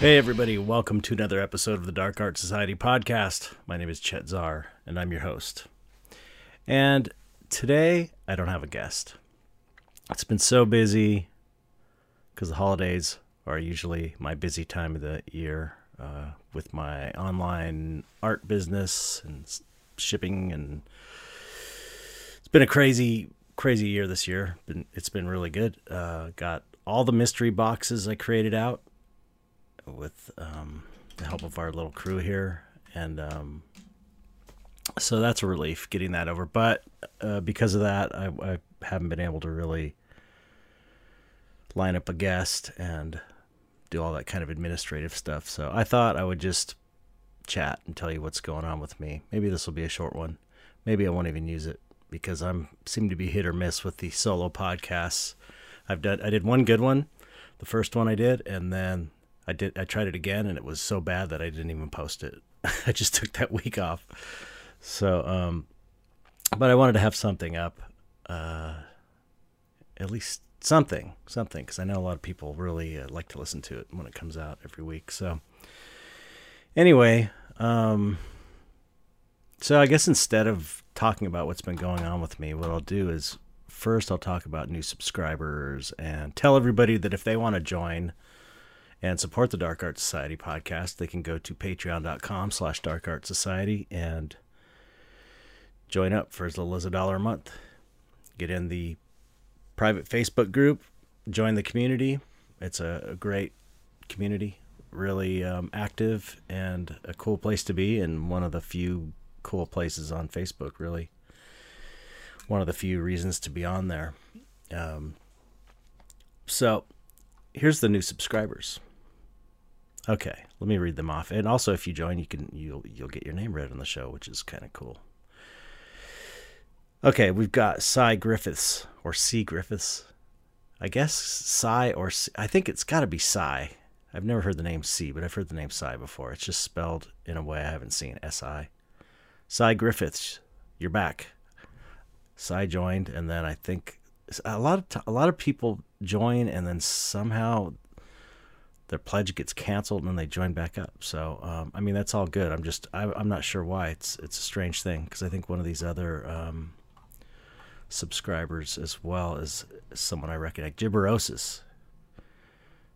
Hey everybody, welcome to another episode of the Dark Art Society podcast. My name is Chet Zar, and I'm your host. And today, I don't have a guest. It's been so busy, because the holidays are usually my busy time of the year with my online art business and shipping. And it's been a crazy year this year. It's been really good. Got all the mystery boxes I created out with the help of our little crew here, and so that's a relief getting that over, but because of that I haven't been able to really line up a guest and do all that kind of administrative stuff, so I thought I would just chat and tell you what's going on with me. Maybe this will be a short one, maybe I won't even use it, because I'm seem to be hit or miss with the solo podcasts. I did one good one, the first one I did, and then I tried it again, and it was so bad that I didn't even post it. I just took that week off. So, but I wanted to have something up, at least something, because I know a lot of people really like to listen to it when it comes out every week. So, anyway, so I guess instead of talking about what's been going on with me, what I'll do is first I'll talk about new subscribers and tell everybody that if they want to join and support the Dark Art Society podcast, they can go to patreon.com/Dark Art Society and join up for as little as $1 a month. Get in the private Facebook group, join the community. It's a great community, really active and a cool place to be, and one of the few cool places on Facebook, really. One of the few reasons to be on there. So here's the new subscribers. Okay, let me read them off. And also, if you join, you'll get your name read on the show, which is kind of cool. Okay, we've got Cy Griffiths, or C. Griffiths. I guess Cy, or C, I think it's got to be Cy. I've never heard the name C, but I've heard the name Cy before. It's just spelled in a way I haven't seen, S-I. Cy Griffiths, you're back. Cy joined, and then I think a lot of people join, and then somehow their pledge gets canceled, and then they join back up. So, I mean, that's all good. I'm not sure why. It's a strange thing, because I think one of these other subscribers as well is someone I recognize, Gibberosis.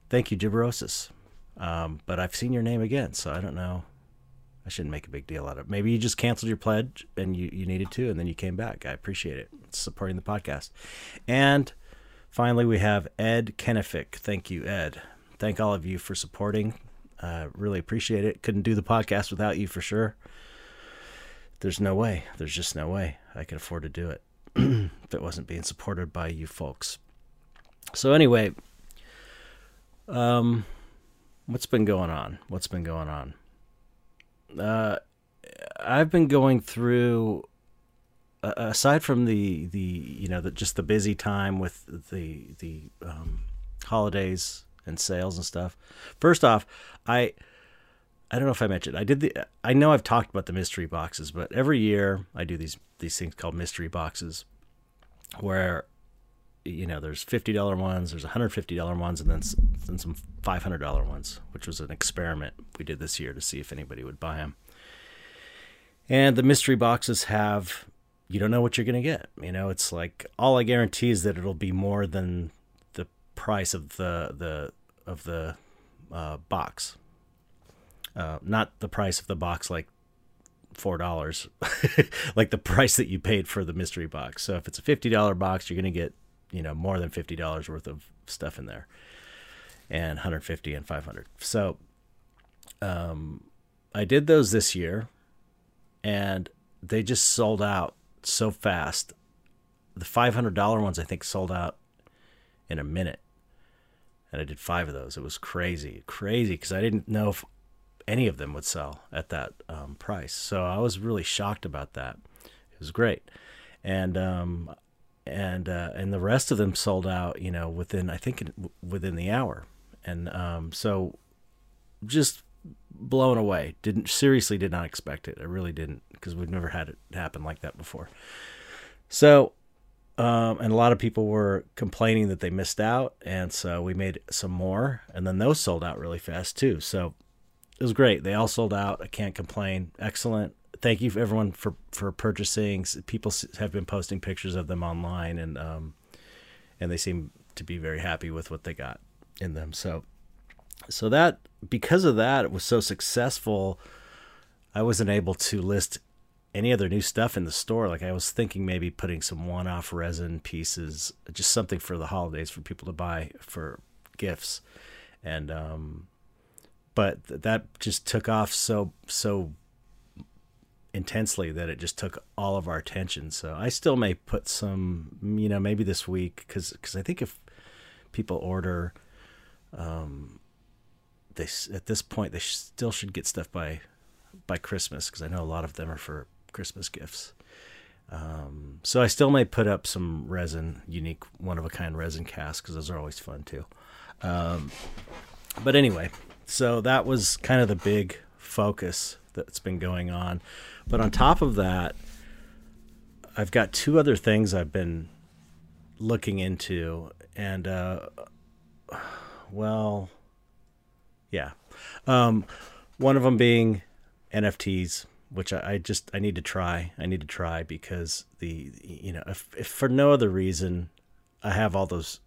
Thank you, Gibberosis. But I've seen your name again, so I don't know. I shouldn't make a big deal out of it. Maybe you just canceled your pledge, and you needed to, and then you came back. I appreciate it. It's supporting the podcast. And finally, we have Ed Kenefick. Thank you, Ed. Thank all of you for supporting. Really appreciate it. Couldn't do the podcast without you, for sure. There's no way. There's just no way I could afford to do it if it wasn't being supported by you folks. So anyway, what's been going on? What's been going on? I've been going through, aside from the just the busy time with the holidays and sales and stuff. First off, I don't know if I mentioned, I know I've talked about the mystery boxes, but every year I do these things called mystery boxes, where there's $50 ones, there's $150 ones, and then some $500 ones, which was an experiment we did this year to see if anybody would buy them. And the mystery boxes have, you don't know what you're going to get. It's like, all I guarantee is that it'll be more than the price of the box. Not the price of the box, like $4, like the price that you paid for the mystery box. So if it's a $50 box, you're going to get, more than $50 worth of stuff in there, and $150 and $500. So, I did those this year, and they just sold out so fast. The $500 ones, I think, sold out in a minute, and I did 5 of those. It was crazy, because I didn't know if any of them would sell at that price. So I was really shocked about that. It was great, and the rest of them sold out, within the hour, and so just blown away. Did not expect it. I really didn't, because we've never had it happen like that before. So And a lot of people were complaining that they missed out, and so we made some more, and then those sold out really fast too. So it was great. They all sold out. I can't complain. Excellent. Thank you, everyone, for purchasing. People have been posting pictures of them online, and they seem to be very happy with what they got in them. So that, because of that, it was so successful, I wasn't able to list any other new stuff in the store. Like, I was thinking maybe putting some one-off resin pieces, just something for the holidays for people to buy for gifts. And but that just took off so intensely that it just took all of our attention. So I still may put some, maybe this week, because I think if people order, they at this point they still should get stuff by Christmas, because I know a lot of them are for Christmas gifts. So I still may put up some resin, unique, one-of-a-kind resin casts, because those are always fun too. But anyway, so that was kind of the big focus that's been going on. But on top of that, I've got two other things I've been looking into, and one of them being NFTs, which I need to try. I need to try, because if for no other reason, I have all those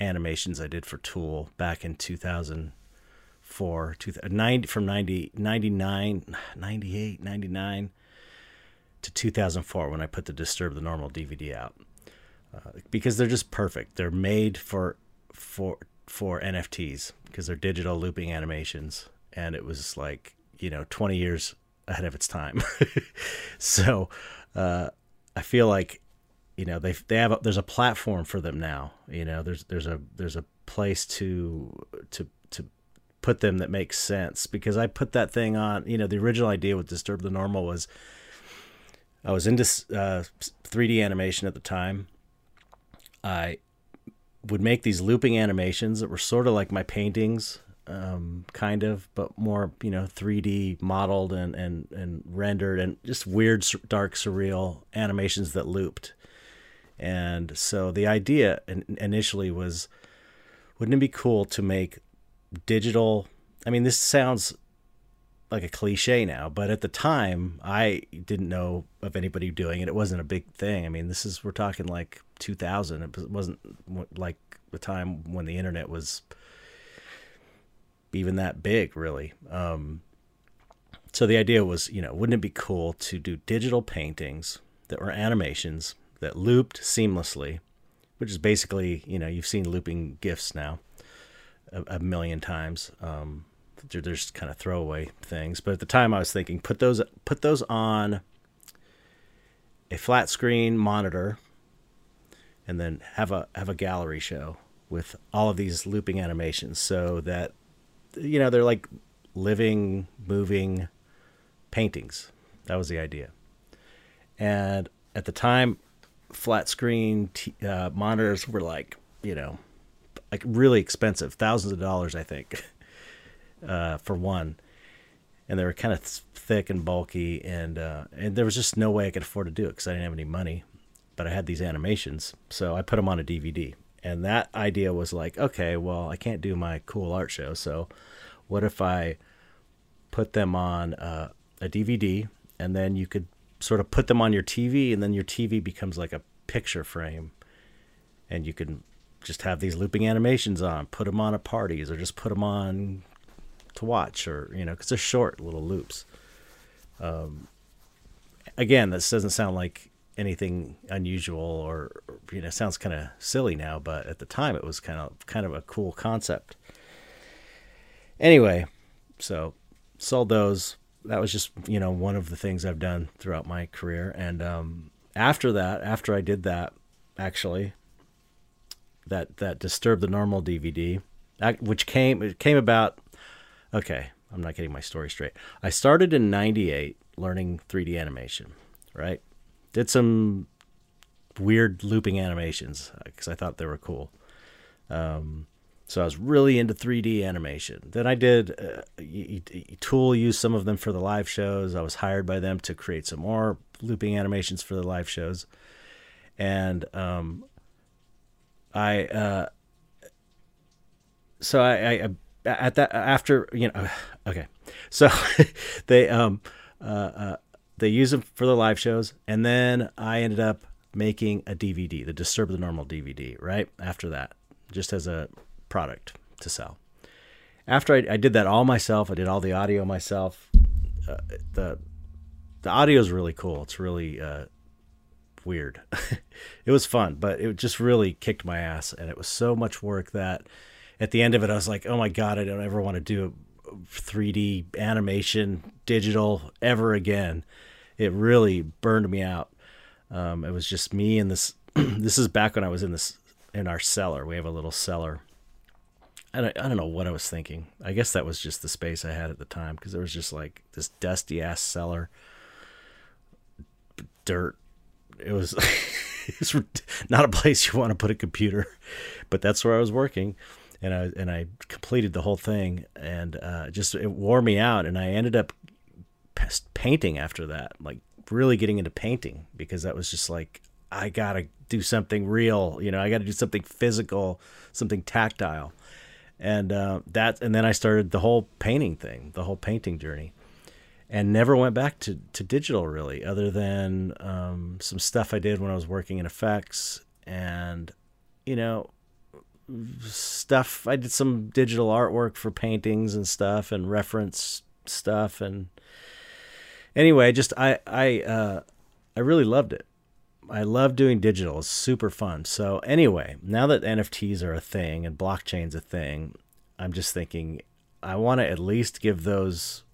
animations I did for Tool back in 1999 to 2004, when I put the Disturb the Normal DVD out, because they're just perfect. They're made for NFTs, because they're digital looping animations, and it was like 20 years ahead of its time. So I feel like there's a platform for them now. There's a place to put them that makes sense, because I put that thing on, the original idea with Disturb the Normal was I was into 3D animation at the time. I would make these looping animations that were sort of like my paintings, kind of, but more, 3D modeled and rendered, and just weird, dark, surreal animations that looped. And so the idea initially was, wouldn't it be cool to make digital, this sounds like a cliche now, but at the time I didn't know of anybody doing it. It wasn't a big thing. We're talking like 2000. It wasn't like the time when the internet was even that big, really. So the idea was, wouldn't it be cool to do digital paintings that were animations that looped seamlessly, which is basically, you've seen looping GIFs now a million times. They're just kind of throwaway things. But at the time I was thinking, put those on a flat screen monitor, and then have a gallery show with all of these looping animations, so that, they're like living, moving paintings. That was the idea. And at the time, flat screen monitors were like, really expensive, thousands of dollars, I think, for one. And they were kind of thick and bulky, and there was just no way I could afford to do it, because I didn't have any money, but I had these animations. So I put them on a DVD. And that idea was like, okay, well, I can't do my cool art show, so what if I put them on a DVD, and then you could sort of put them on your TV, and then your TV becomes like a picture frame, and you can just have these looping animations on, put them on at parties, or just put them on to watch, or, because they're short little loops. Again, this doesn't sound like anything unusual, or sounds kind of silly now, but at the time it was kind of a cool concept. Anyway, so sold those. That was just one of the things I've done throughout my career. And after I did that, actually, that Disturbed the Normal DVD, which came about. Okay, I'm not getting my story straight. I started in '98 learning 3D animation, right? Did some weird looping animations because I thought they were cool. So I was really into 3D animation. Then I did Tool used some of them for the live shows. I was hired by them to create some more looping animations for the live shows. And I at that, after, you know, okay, so they use them for the live shows, and then I ended up making a DVD, the Disturb the Normal DVD, right after that, just as a product to sell. After I did that all myself, I did all the audio myself. The audio is really cool. It's really weird. It was fun, but it just really kicked my ass, and it was so much work that at the end of it, I was like, oh my God, I don't ever want to do 3D animation, digital ever again. It really burned me out. It was just me and this, this is back when I was in our cellar. We have a little cellar. And I don't know what I was thinking. I guess that was just the space I had at the time, because there was just like this dusty ass cellar, dirt. It was it's not a place you want to put a computer, but that's where I was working. And I completed the whole thing, and just it wore me out. And I ended up painting after that, like really getting into painting, because that was just like, I got to do something real. You know, I got to do something physical, something tactile. And then I started the whole painting thing, the whole painting journey, and never went back to digital really, other than some stuff I did when I was working in effects, and, you know, stuff. I did some digital artwork for paintings and stuff, and reference stuff. And anyway, just, I really loved it. I love doing digital. It's super fun. So anyway, now that NFTs are a thing and blockchain's a thing, I'm just thinking I want to at least give those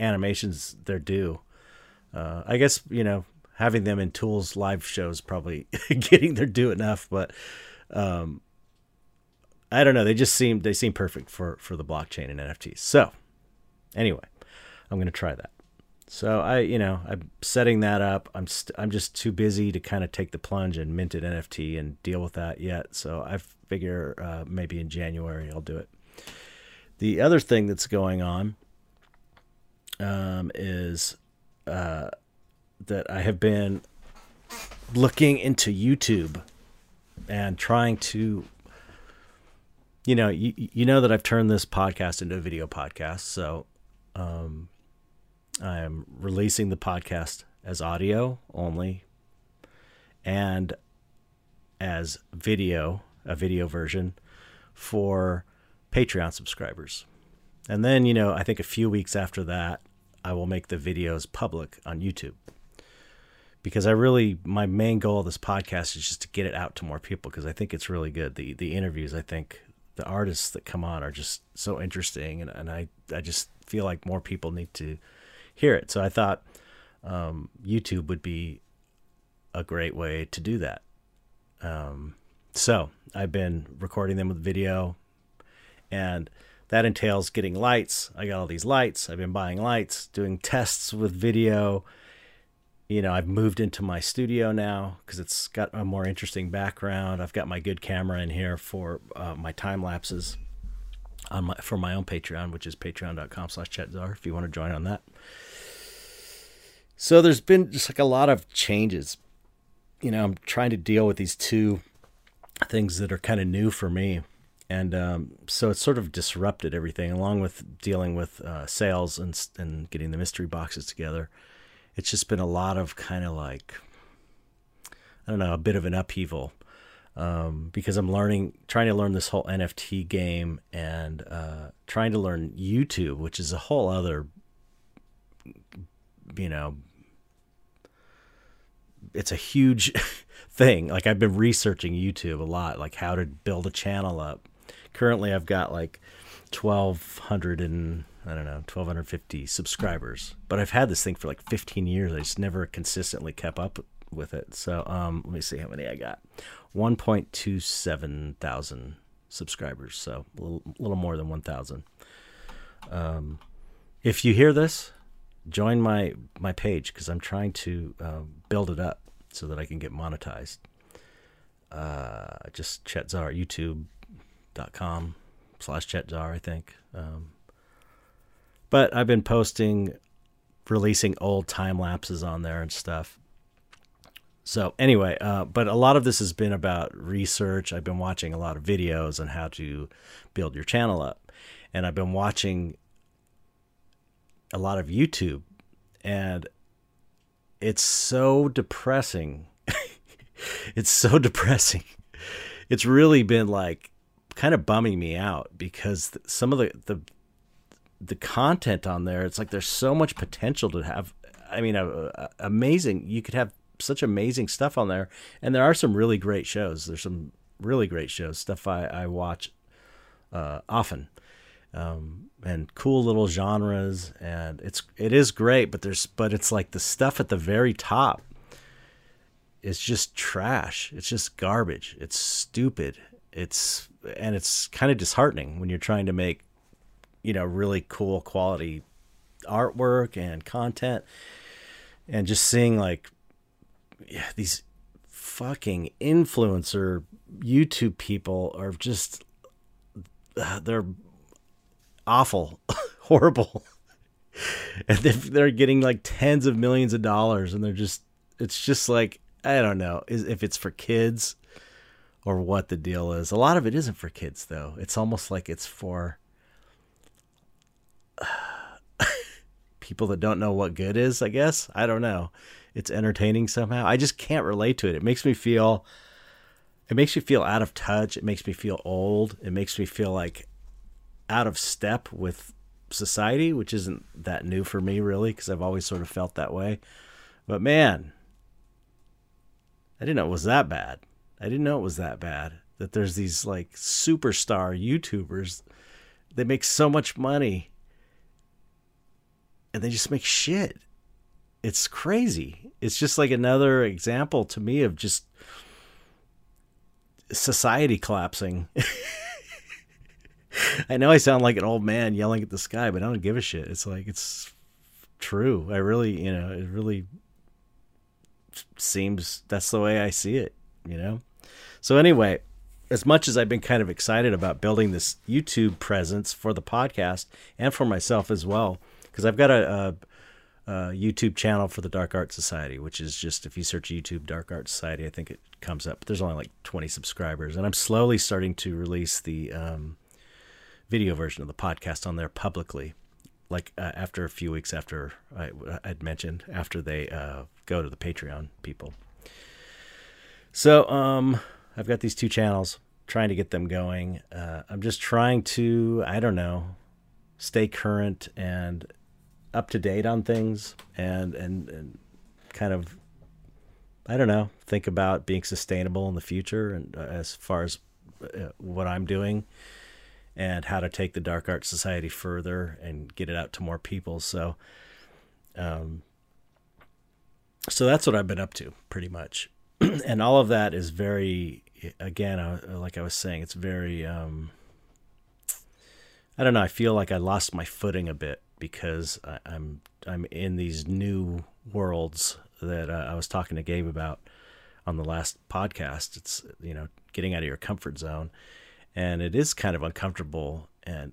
animations their due. I guess, you know, having them in Tool's live shows, probably getting their due enough, but, I don't know. They seem perfect for the blockchain and NFTs. So anyway, I'm going to try that. So I'm setting that up. I'm just too busy to kind of take the plunge and mint an NFT and deal with that yet. So I figure maybe in January I'll do it. The other thing that's going on is that I have been looking into YouTube and trying to, you know that I've turned this podcast into a video podcast. So, I am releasing the podcast as audio only and as video, a video version for Patreon subscribers. And then, you know, I think a few weeks after that, I will make the videos public on YouTube, because my main goal of this podcast is just to get it out to more people, because I think it's really good. The interviews, I think the artists that come on are just so interesting. And I just feel like more people need to hear it. So I thought YouTube would be a great way to do that. So I've been recording them with video, and that entails getting lights. I got all these lights. I've been buying lights, doing tests with video. You know, I've moved into my studio now because it's got a more interesting background. I've got my good camera in here for my time lapses for my own Patreon, which is patreon.com/ChetZar if you want to join on that. So there's been just like a lot of changes. You know, I'm trying to deal with these two things that are kind of new for me. And so it's sort of disrupted everything, along with dealing with sales and getting the mystery boxes together. It's just been a lot of kind of like, I don't know, a bit of an upheaval. Because I'm trying to learn this whole NFT game, and trying to learn YouTube, which is a whole other, you know, it's a huge thing. Like, I've been researching YouTube a lot, like how to build a channel up. Currently, I've got like 1,250 subscribers, but I've had this thing for like 15 years. I just never consistently kept up with it. So let me see how many I got. 1,270,000 subscribers, so a little more than 1,000. If you hear this, join my page, because I'm trying to build it up so that I can get monetized. Just Chet Zar, youtube.com/Chet Zar, I think. But I've been releasing old time lapses on there and stuff. So anyway, but a lot of this has been about research. I've been watching a lot of videos on how to build your channel up. And I've been watching a lot of YouTube. And it's so depressing. It's so depressing. It's really been like kind of bumming me out, because some of the content on there, it's like there's so much potential to have. I mean, amazing. You could have such amazing stuff on there. And there are some really great shows. There's some really great shows, stuff I watch often, and cool little genres. And it is great, but it's like the stuff at the very top is just trash. It's just garbage. It's stupid. It's kind of disheartening when you're trying to make, you know, really cool quality artwork and content, and just seeing like these fucking influencer YouTube people are just, they're awful, horrible. And they're getting like tens of millions of dollars, and they're just, it's just like, I don't know if it's for kids or what the deal is. A lot of it isn't for kids though. It's almost like it's for people that don't know what good is, I guess. I don't know. It's entertaining somehow. I just can't relate to it. It makes me feel out of touch. It makes me feel old. It makes me feel like out of step with society, which isn't that new for me really, because I've always sort of felt that way. But man, I didn't know it was that bad. I didn't know it was that bad, that there's these like superstar YouTubers. They make so much money and they just make shit. It's crazy. It's just like another example to me of just society collapsing. I know I sound like an old man yelling at the sky, but I don't give a shit. It's like, it's true. I really, you know, it really seems that's the way I see it, you know? So anyway, as much as I've been kind of excited about building this YouTube presence for the podcast and for myself as well, because I've got a YouTube channel for the Dark Art Society, which is just, if you search YouTube Dark Art Society, I think it comes up. But there's only like 20 subscribers, and I'm slowly starting to release the video version of the podcast on there publicly, like after a few weeks after I'd mentioned, after they go to the Patreon people. So I've got these two channels, trying to get them going. I'm just trying to, I don't know, stay current and up to date on things, and kind of, I don't know, think about being sustainable in the future, and as far as what I'm doing and how to take the Dark Art Society further and get it out to more people. So, so that's what I've been up to pretty much. And all of that is very, again, like I was saying, it's very, I don't know. I feel like I lost my footing a bit, because I'm in these new worlds that I was talking to Gabe about on the last podcast. It's, you know, getting out of your comfort zone, and it is kind of uncomfortable. And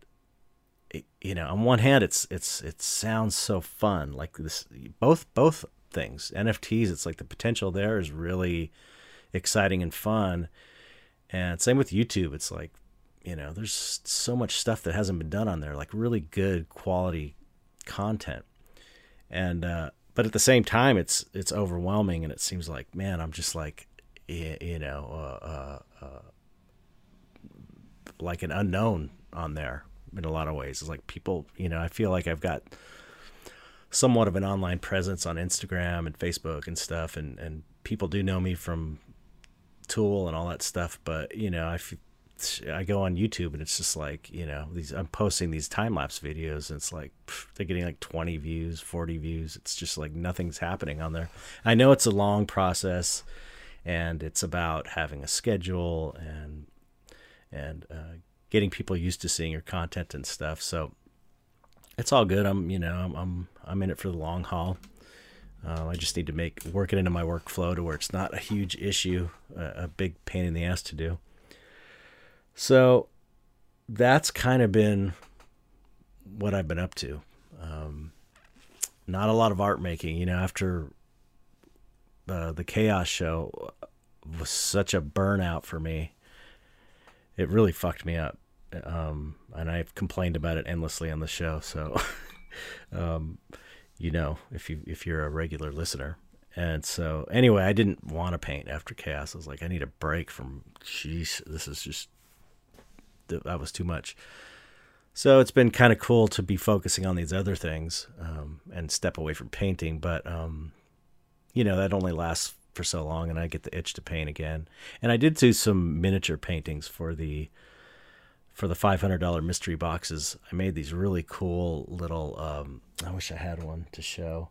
it, you know, on one hand, it sounds so fun, like this, both things, NFTs. It's like the potential there is really exciting and fun. And same with YouTube. It's like, you know, there's so much stuff that hasn't been done on there, like really good quality content. And, but at the same time, it's overwhelming. And it seems like, man, I'm just like, you know, like an unknown on there in a lot of ways. It's like people, you know, I feel like I've got somewhat of an online presence on Instagram and Facebook and stuff. And people do know me from Tool and all that stuff. But, you know, I go on YouTube and it's just like, you know, I'm posting these time-lapse videos, and it's like, they're getting like 20 views, 40 views. It's just like nothing's happening on there. I know it's a long process, and it's about having a schedule and getting people used to seeing your content and stuff. So it's all good. I'm in it for the long haul. I just need to work it into my workflow to where it's not a huge issue, a big pain in the ass to do. So that's kind of been what I've been up to. Not a lot of art making, you know, after the Chaos show was such a burnout for me. It really fucked me up. And I've complained about it endlessly on the show. So, you know, if you're a regular listener. And so anyway, I didn't want to paint after Chaos. I was like, I need a break from, jeez, this is just, that was too much. So it's been kind of cool to be focusing on these other things, and step away from painting. But, you know, that only lasts for so long, and I get the itch to paint again. And I did do some miniature paintings for the $500 mystery boxes. I made these really cool little, I wish I had one to show.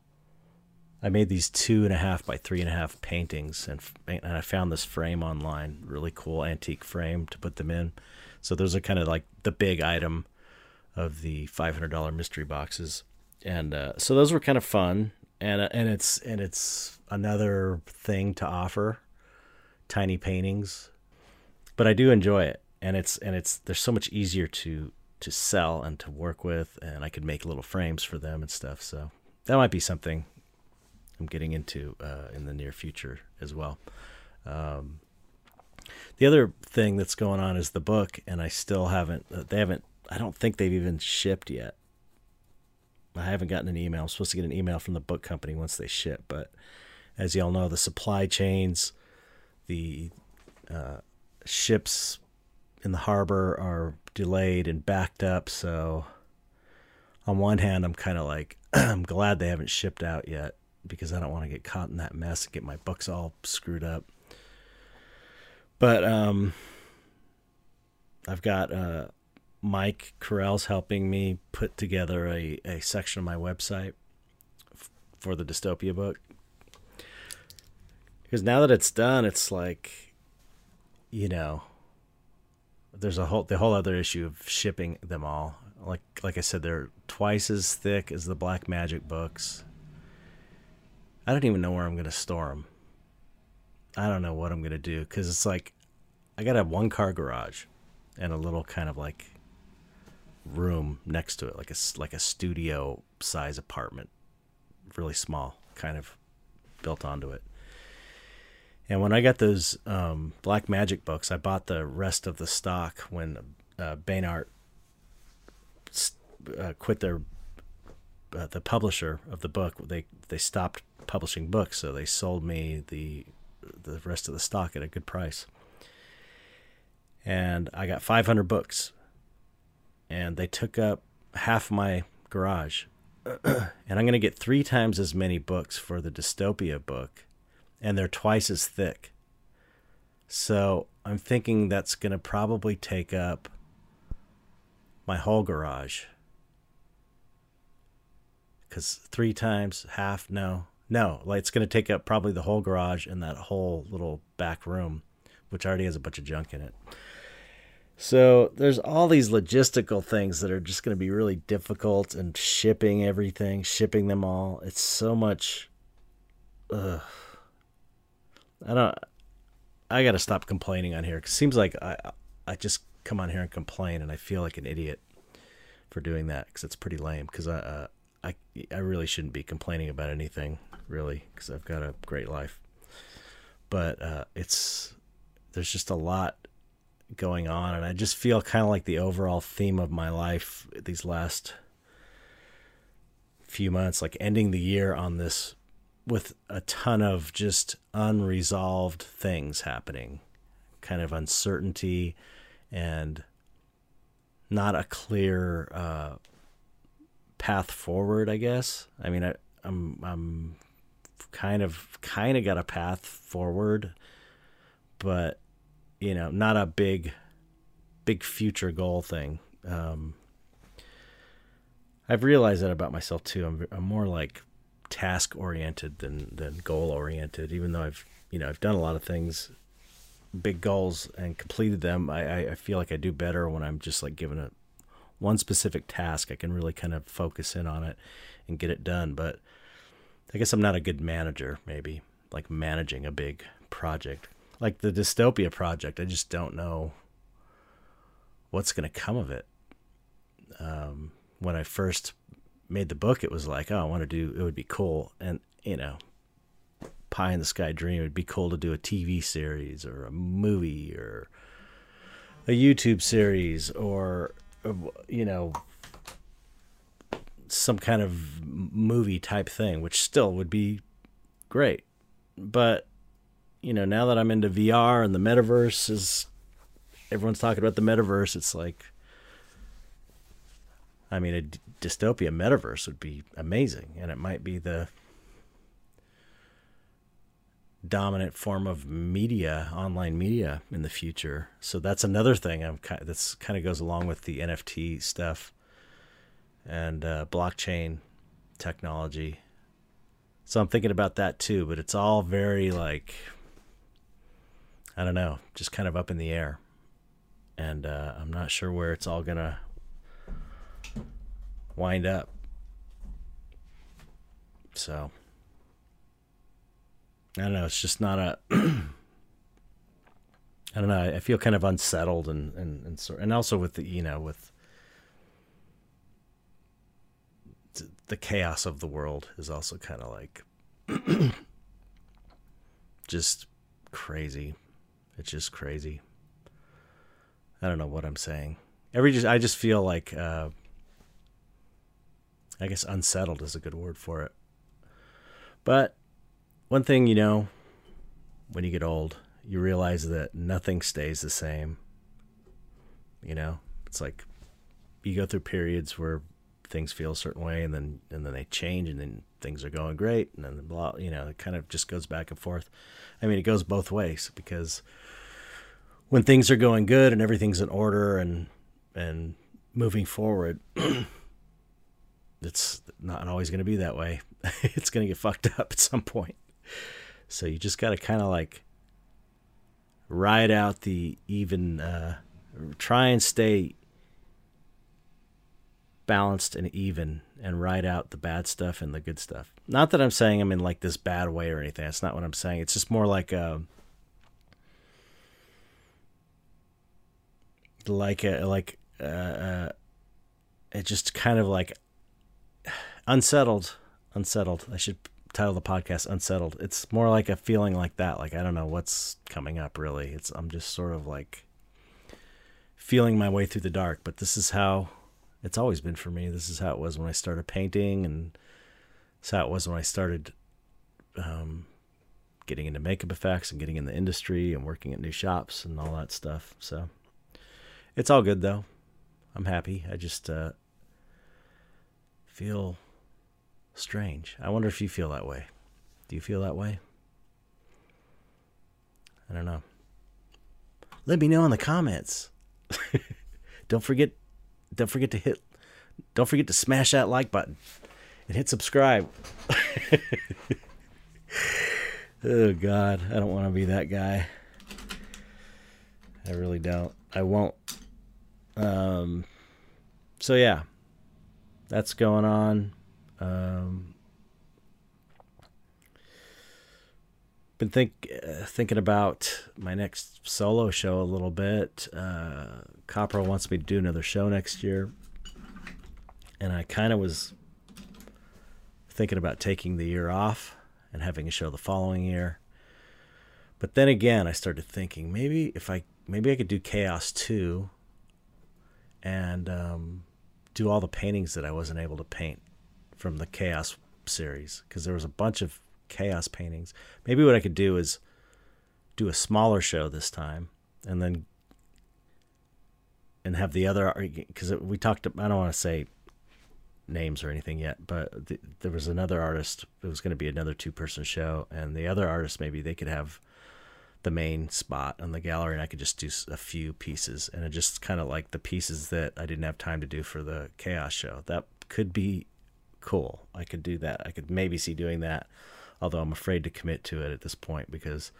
I made these 2.5 by 3.5 paintings, and I found this frame online, really cool antique frame to put them in. So those are kind of like the big item of the $500 mystery boxes. And, so those were kind of fun, and it's another thing to offer, tiny paintings, but I do enjoy it. And they're so much easier to sell and to work with, and I could make little frames for them and stuff. So that might be something I'm getting into, in the near future as well. The other thing that's going on is the book, and I still haven't, I don't think they've even shipped yet. I haven't gotten an email. I'm supposed to get an email from the book company once they ship, but as y'all know, the supply chains, the, ships in the harbor are delayed and backed up. So on one hand, I'm kind of like, I'm glad they haven't shipped out yet, because I don't want to get caught in that mess and get my books all screwed up. But, I've got, Mike Carell's helping me put together a section of my website for the Dystopia book. Because now that it's done, it's like, you know, there's the whole other issue of shipping them all. Like I said, they're twice as thick as the Black Magic books. I don't even know where I'm going to store them. I don't know what I'm going to do, because it's like I got to have one car garage and a little kind of like room next to it, like a studio size apartment, really small, kind of built onto it. And when I got those Black Magic books, I bought the rest of the stock when Bainart quit their the publisher of the book. They stopped publishing books, so they sold me the rest of the stock at a good price. And I got 500 books, and they took up half my garage. And I'm going to get 3 times as many books for the Dystopia book, and they're twice as thick. So I'm thinking that's going to probably take up my whole garage. Because 3 times, half, no. Like, it's going to take up probably the whole garage and that whole little back room, which already has a bunch of junk in it. So there's all these logistical things that are just going to be really difficult, and shipping them all. It's so much. Ugh. I got to stop complaining on here, 'cause it seems like I just come on here and complain, and I feel like an idiot for doing that, 'cause it's pretty lame, 'cause I really shouldn't be complaining about anything, really, 'cause I've got a great life. But there's just a lot going on, and I just feel kind of like the overall theme of my life these last few months, like ending the year on this with a ton of just unresolved things happening, kind of uncertainty and not a clear path forward, I guess. I mean, I'm kind of got a path forward, but you know, not a big future goal thing. I've realized that about myself too. I'm more like task oriented than goal oriented, even though I've done a lot of things, big goals, and completed them. I feel like I do better when I'm just like given one specific task. I can really kind of focus in on it and get it done. But I guess I'm not a good manager, maybe, like managing a big project, like the Dystopia project. I just don't know what's going to come of it. When I first made the book, it was like, oh, I want to do, it would be cool. And, you know, pie in the sky dream. It'd be cool to do a TV series or a movie or a YouTube series or, you know, some kind of movie type thing, which still would be great. But, you know, now that I'm into VR and the metaverse is, everyone's talking about the metaverse. It's like, I mean, a dystopia metaverse would be amazing, and it might be the dominant form of media, online media, in the future. So that's another thing that's kind of goes along with the NFT stuff and blockchain technology. So I'm thinking about that too, but it's all very, like, I don't know, just kind of up in the air. And I'm not sure where it's all going to wind up. So I don't know. It's just not a, I don't know. I feel kind of unsettled and also with the, you know, with the chaos of the world is also kind of like just crazy. It's just crazy. I don't know what I'm saying. I just feel like, I guess unsettled is a good word for it. But one thing, you know, when you get old, you realize that nothing stays the same. You know, it's like you go through periods where things feel a certain way, and then they change, and then things are going great, and then blah, you know, it kind of just goes back and forth. I mean, it goes both ways, because when things are going good and everything's in order and moving forward, it's not always going to be that way. It's going to get fucked up at some point. So you just got to kind of like ride out the even, try and stay balanced and even, and ride out the bad stuff and the good stuff. Not that I'm saying I'm in like this bad way or anything. That's not what I'm saying. It's just more like it just kind of like unsettled. I should title the podcast Unsettled. It's more like a feeling like that. Like, I don't know what's coming up really. I'm just sort of like feeling my way through the dark, but this is how it's always been for me. This is how it was when I started painting, and it's how it was when I started, getting into makeup effects and getting in the industry and working at new shops and all that stuff. So it's all good though. I'm happy. I just, feel strange. I wonder if you feel that way. Do you feel that way? I don't know. Let me know in the comments. Don't forget to smash that like button and hit subscribe. Oh God, I don't want to be that guy. I really don't. I won't. So yeah, that's going on. Been thinking about my next solo show a little bit. Copra wants me to do another show next year, and I kind of was thinking about taking the year off and having a show the following year. But then again, I started thinking maybe I could do Chaos 2 and do all the paintings that I wasn't able to paint from the Chaos series, because there was a bunch of Chaos paintings. Maybe what I could do is do a smaller show this time, and then have the other, because we talked, I don't want to say names or anything yet, but there was another artist. It was going to be another two-person show, and the other artist, maybe they could have the main spot on the gallery, and I could just do a few pieces, and it just kind of like the pieces that I didn't have time to do for the Chaos show. That could be cool. I could do that. I could maybe see doing that, although I'm afraid to commit to it at this point because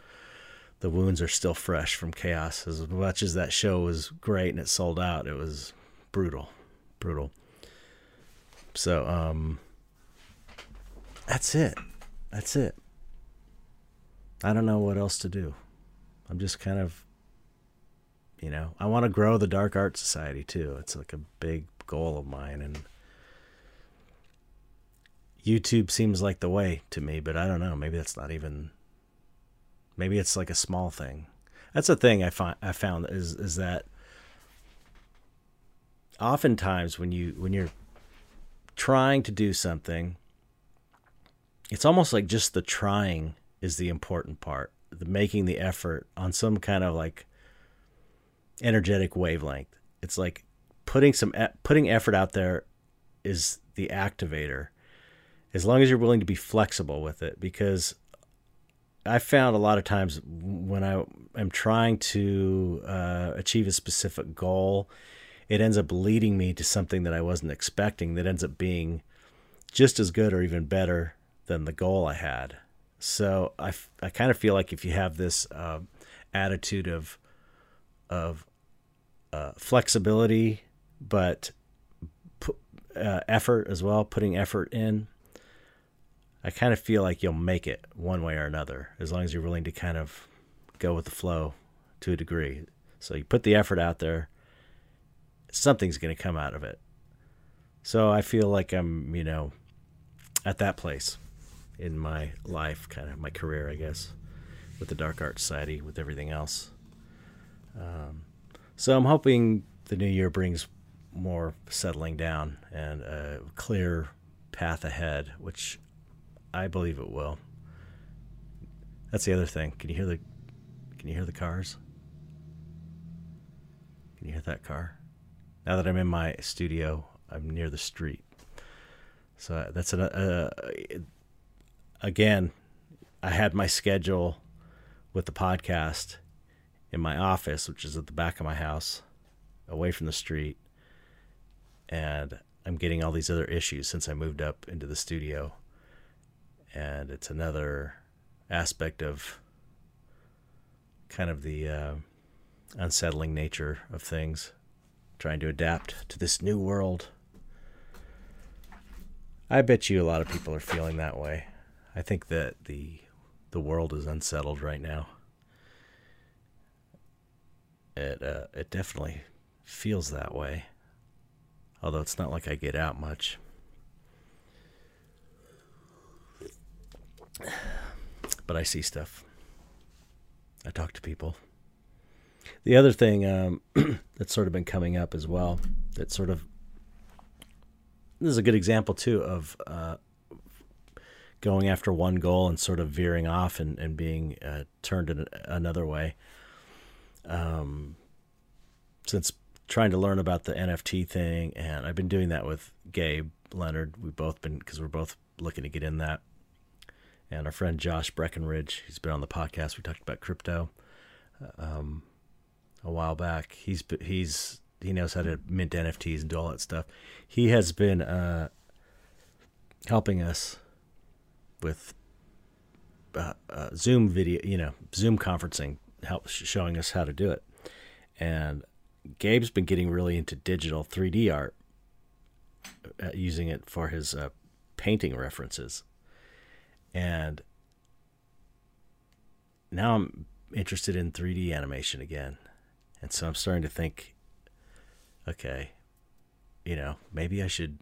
the wounds are still fresh from Chaos. As much as that show was great and it sold out, it was brutal. So that's it. I don't know what else to do. I'm just kind of, you know, I want to grow the Dark Art Society too. It's like a big goal of mine, and YouTube seems like the way to me, but I don't know. Maybe that's not even Maybe it's like a small thing. That's a thing I found is that oftentimes when you're trying to do something, it's almost like just the trying is the important part, the making the effort on some kind of like energetic wavelength. It's like putting effort out there is the activator, as long as you're willing to be flexible with it. Because I found a lot of times when I am trying to achieve a specific goal, it ends up leading me to something that I wasn't expecting that ends up being just as good or even better than the goal I had. So I kind of feel like if you have this attitude of flexibility, but effort as well, putting effort in, I kind of feel like you'll make it one way or another, as long as you're willing to kind of go with the flow to a degree. So you put the effort out there, something's going to come out of it. So I feel like I'm, you know, at that place in my life, kind of my career, I guess, with the Dark Art Society, with everything else. So I'm hoping the new year brings more settling down and a clear path ahead, which I believe it will. That's the other thing. Can you hear the cars? Can you hear that car? Now that I'm in my studio, I'm near the street. So that's again, I had my schedule with the podcast in my office, which is at the back of my house, away from the street. And I'm getting all these other issues since I moved up into the studio. And it's another aspect of kind of the unsettling nature of things, trying to adapt to this new world. I bet you a lot of people are feeling that way. I think that the world is unsettled right now. It definitely feels that way. Although it's not like I get out much. But I see stuff. I talk to people. The other thing that's sort of been coming up as well, that sort of, this is a good example too of going after one goal and sort of veering off and being turned in another way. Since trying to learn about the NFT thing, and I've been doing that with Gabe Leonard. We've both been, because we're both looking to get in that. And our friend Josh Breckenridge, who's been on the podcast, we talked about crypto a while back. He knows how to mint NFTs and do all that stuff. He has been helping us with Zoom video, Zoom conferencing, showing us how to do it. And Gabe's been getting really into digital 3D art, using it for his painting references. And now I'm interested in 3D animation again. And so I'm starting to think, okay, maybe I should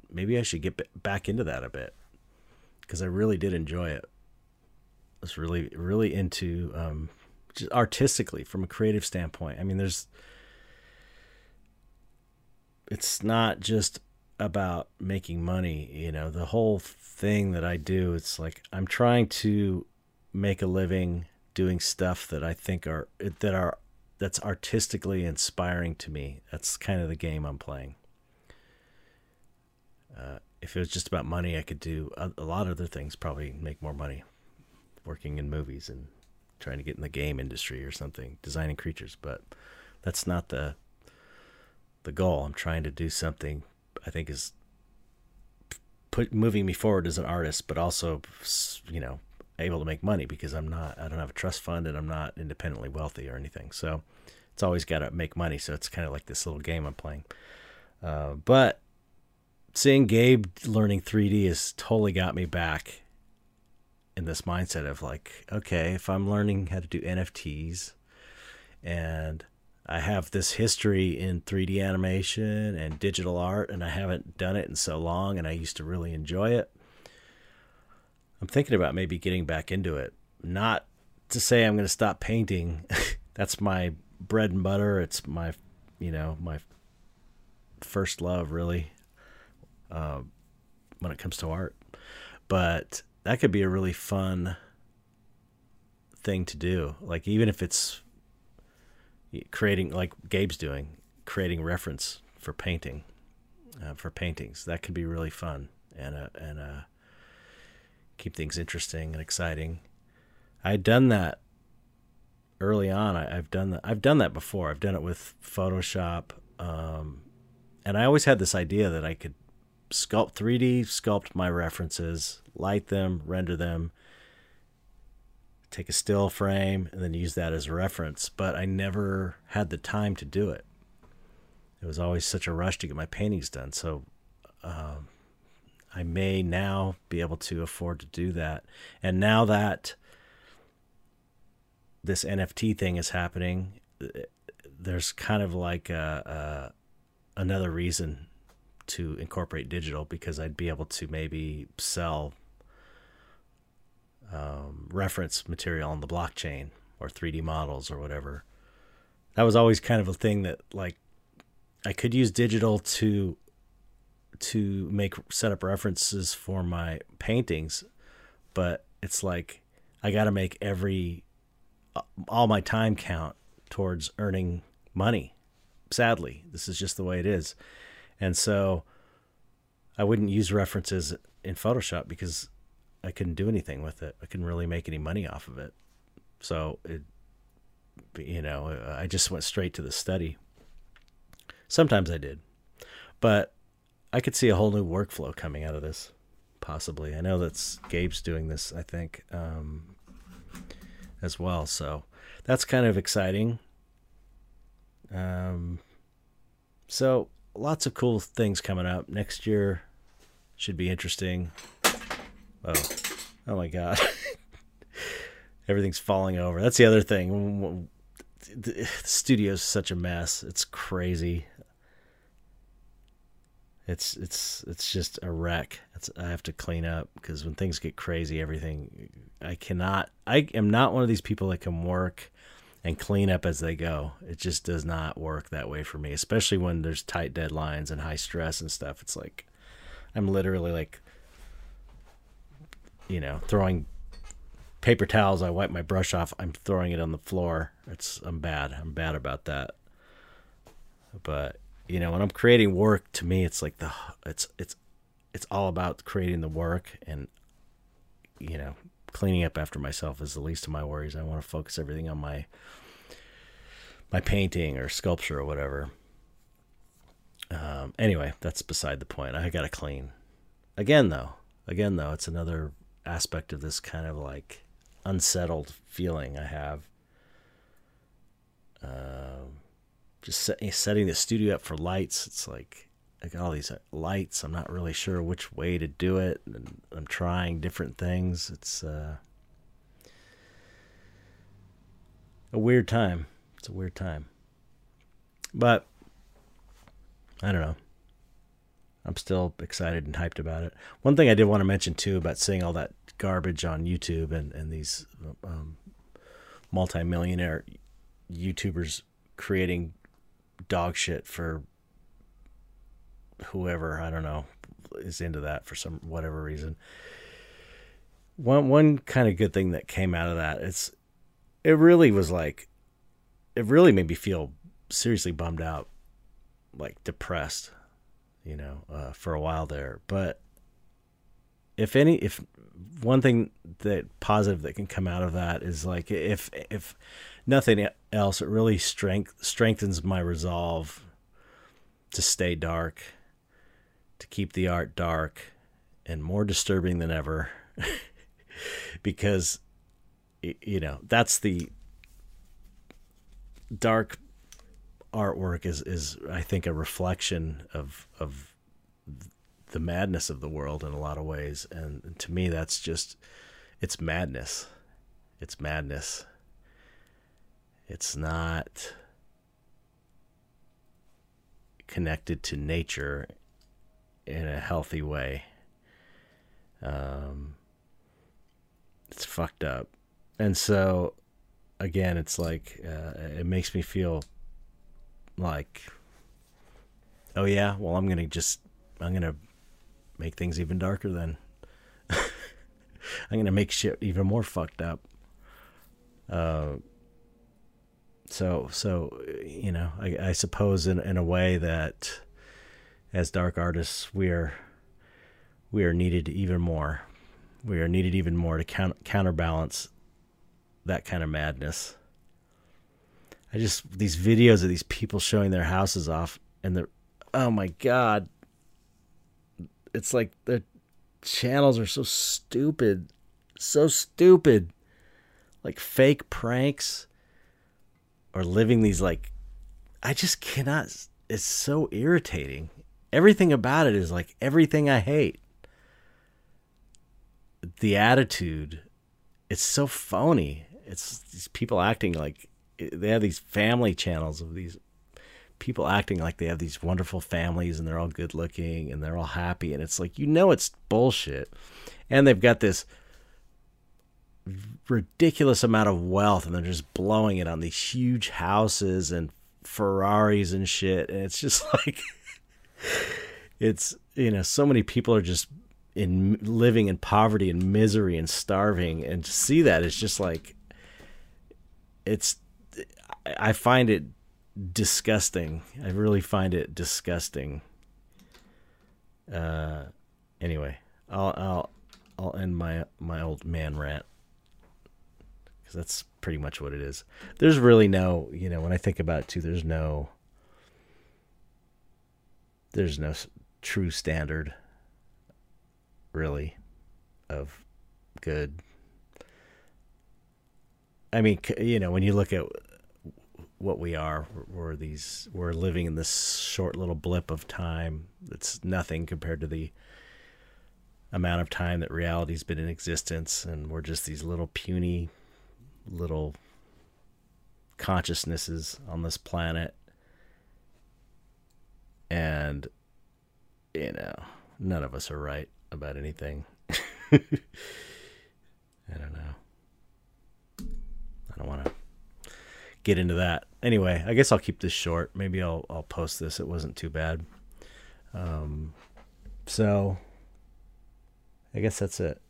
get back into that a bit, because I really did enjoy it. I was really, really into just artistically, from a creative standpoint. I mean, it's not just about making money, the whole thing that I do, it's like I'm trying to make a living doing stuff that I think that's artistically inspiring to me. That's kind of the game I'm playing. If it was just about money, I could do a lot of other things, probably make more money working in movies and trying to get in the game industry or something, designing creatures, but that's not the goal. I'm trying to do something I think is moving me forward as an artist, but also, able to make money, because I don't have a trust fund and I'm not independently wealthy or anything. So it's always got to make money. So it's kind of like this little game I'm playing. But seeing Gabe learning 3D has totally got me back in this mindset of like, okay, if I'm learning how to do NFTs and I have this history in 3D animation and digital art, and I haven't done it in so long, and I used to really enjoy it. I'm thinking about maybe getting back into it, not to say I'm going to stop painting. That's my bread and butter. It's my, you know, my first love, really, when it comes to art. But that could be a really fun thing to do. Like, even if it's creating, like Gabe's doing, creating reference for painting, for paintings, that could be really fun and keep things interesting and exciting. I'd done that early on. I've done that before. I've done it with Photoshop, and I always had this idea that I could sculpt, 3D sculpt my references, light them, render them, take a still frame, and then use that as a reference. But I never had the time to do it. It was always such a rush to get my paintings done. So I may now be able to afford to do that. And now that this NFT thing is happening, there's kind of like another reason to incorporate digital, because I'd be able to maybe sell reference material on the blockchain or 3D models or whatever. That was always kind of a thing that, like, I could use digital to make, set up references for my paintings, but it's like I got to make all my time count towards earning money. Sadly, this is just the way it is. And so I wouldn't use references in Photoshop because I couldn't do anything with it. I couldn't really make any money off of it. So it, you know, I just went straight to the study. Sometimes I did, but I could see a whole new workflow coming out of this. Possibly. I know that's Gabe's doing this, I think, as well. So that's kind of exciting. So lots of cool things coming up next year. Should be interesting. Oh my God. Everything's falling over. That's the other thing. The studio's such a mess. It's crazy. It's just a wreck. I have to clean up, because when things get crazy, everything, I am not one of these people that can work and clean up as they go. It just does not work that way for me, especially when there's tight deadlines and high stress and stuff. It's like, I'm literally like, you know, throwing paper towels. I wipe my brush off, I'm throwing it on the floor. I'm bad. I'm bad about that. But, you know, when I'm creating work, to me, it's like it's all about creating the work, and, you know, cleaning up after myself is the least of my worries. I want to focus everything on my painting or sculpture or whatever. Anyway, that's beside the point. I got to clean. Again, though, it's another aspect of this kind of like unsettled feeling I have. Just setting the studio up for lights. It's like, I got all these lights. I'm not really sure which way to do it. And I'm trying different things. It's a weird time. It's a weird time. But I don't know. I'm still excited and hyped about it. One thing I did want to mention, too, about seeing all that garbage on YouTube and these multi-millionaire YouTubers creating dog shit for whoever, I don't know, is into that for some whatever reason. One kind of good thing that came out of that, it really made me feel seriously bummed out, like depressed, you know, for a while there. But if one thing that positive that can come out of that is, like, if nothing else, it really strengthens my resolve to stay dark, to keep the art dark and more disturbing than ever, because, you know, that's the dark artwork is I think a reflection of the madness of the world in a lot of ways. And to me, that's just, it's madness. It's not connected to nature in a healthy way. It's fucked up. And so, again, it's like, it makes me feel like, oh yeah, well, I'm going to make things even darker then. I'm going to make shit even more fucked up. So, you know, I suppose in a way that as dark artists, we are needed even more. We are needed even more to counterbalance that kind of madness. These videos of these people showing their houses off and oh my God. It's like their channels are so stupid. So stupid. Like fake pranks or living these, like, I just cannot. It's so irritating. Everything about it is like everything I hate. The attitude, it's so phony. It's these people acting like they have these family channels of these people acting like they have these wonderful families and they're all good looking and they're all happy. And it's like, you know, it's bullshit. And they've got this ridiculous amount of wealth and they're just blowing it on these huge houses and Ferraris and shit. And it's just like, it's, you know, so many people are just living in poverty and misery and starving. And to see that, it's just like, I find it disgusting. I really find it disgusting. Anyway, I'll end my old man rant, because that's pretty much what it is. There's really no, you know, when I think about it too, there's no true standard, really, of good. I mean, you know, when you look at what we are, we're living in this short little blip of time. It's nothing compared to the amount of time that reality's been in existence, and we're just these little puny little consciousnesses on this planet. And, you know, none of us are right about anything. I don't know. I don't want to get into that. Anyway, I guess I'll keep this short. Maybe I'll post this. It wasn't too bad. So I guess that's it.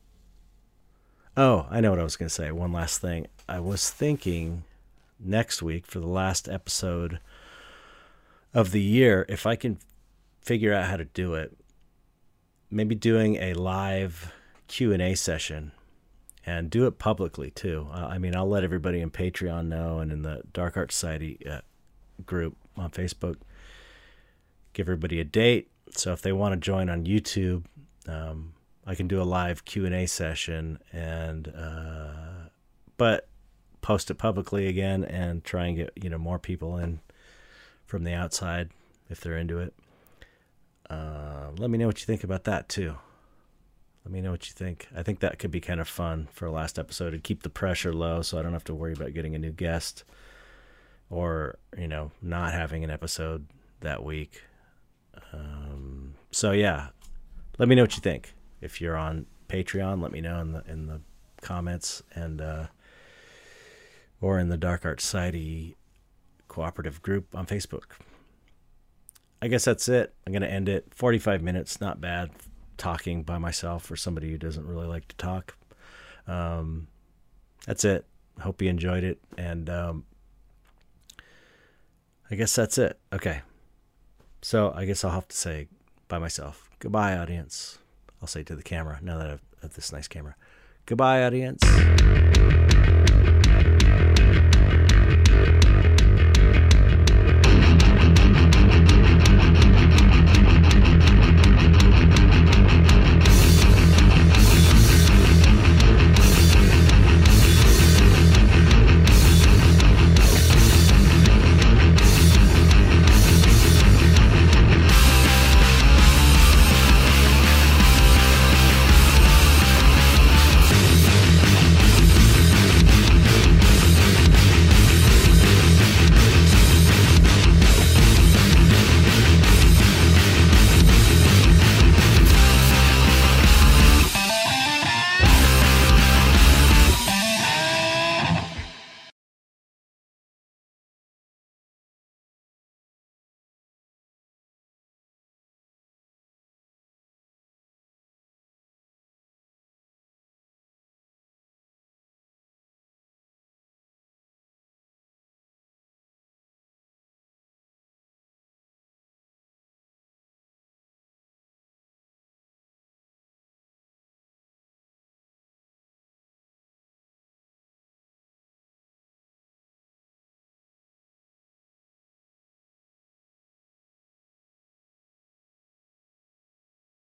Oh, I know what I was going to say. One last thing. I was thinking next week for the last episode of the year, if I can figure out how to do it, maybe doing a live Q&A session, and do it publicly too. I mean, I'll let everybody in Patreon know, and in the Dark Art Society group on Facebook, give everybody a date. So if they want to join on YouTube, I can do a live Q&A session, and but post it publicly again and try and get, you know, more people in from the outside if they're into it. Let me know what you think about that too. Let me know what you think. I think that could be kind of fun for a last episode, to keep the pressure low so I don't have to worry about getting a new guest or, you know, not having an episode that week. So yeah, let me know what you think. If you're on Patreon, let me know in the comments, and or in the Dark Art Society cooperative group on Facebook. I guess that's it. I'm going to end it. 45 minutes, not bad. Talking by myself for somebody who doesn't really like to talk. That's it. Hope you enjoyed it. And I guess that's it. Okay. So I guess I'll have to say by myself, goodbye, audience. I'll say to the camera now that I've got this nice camera. Goodbye, audience.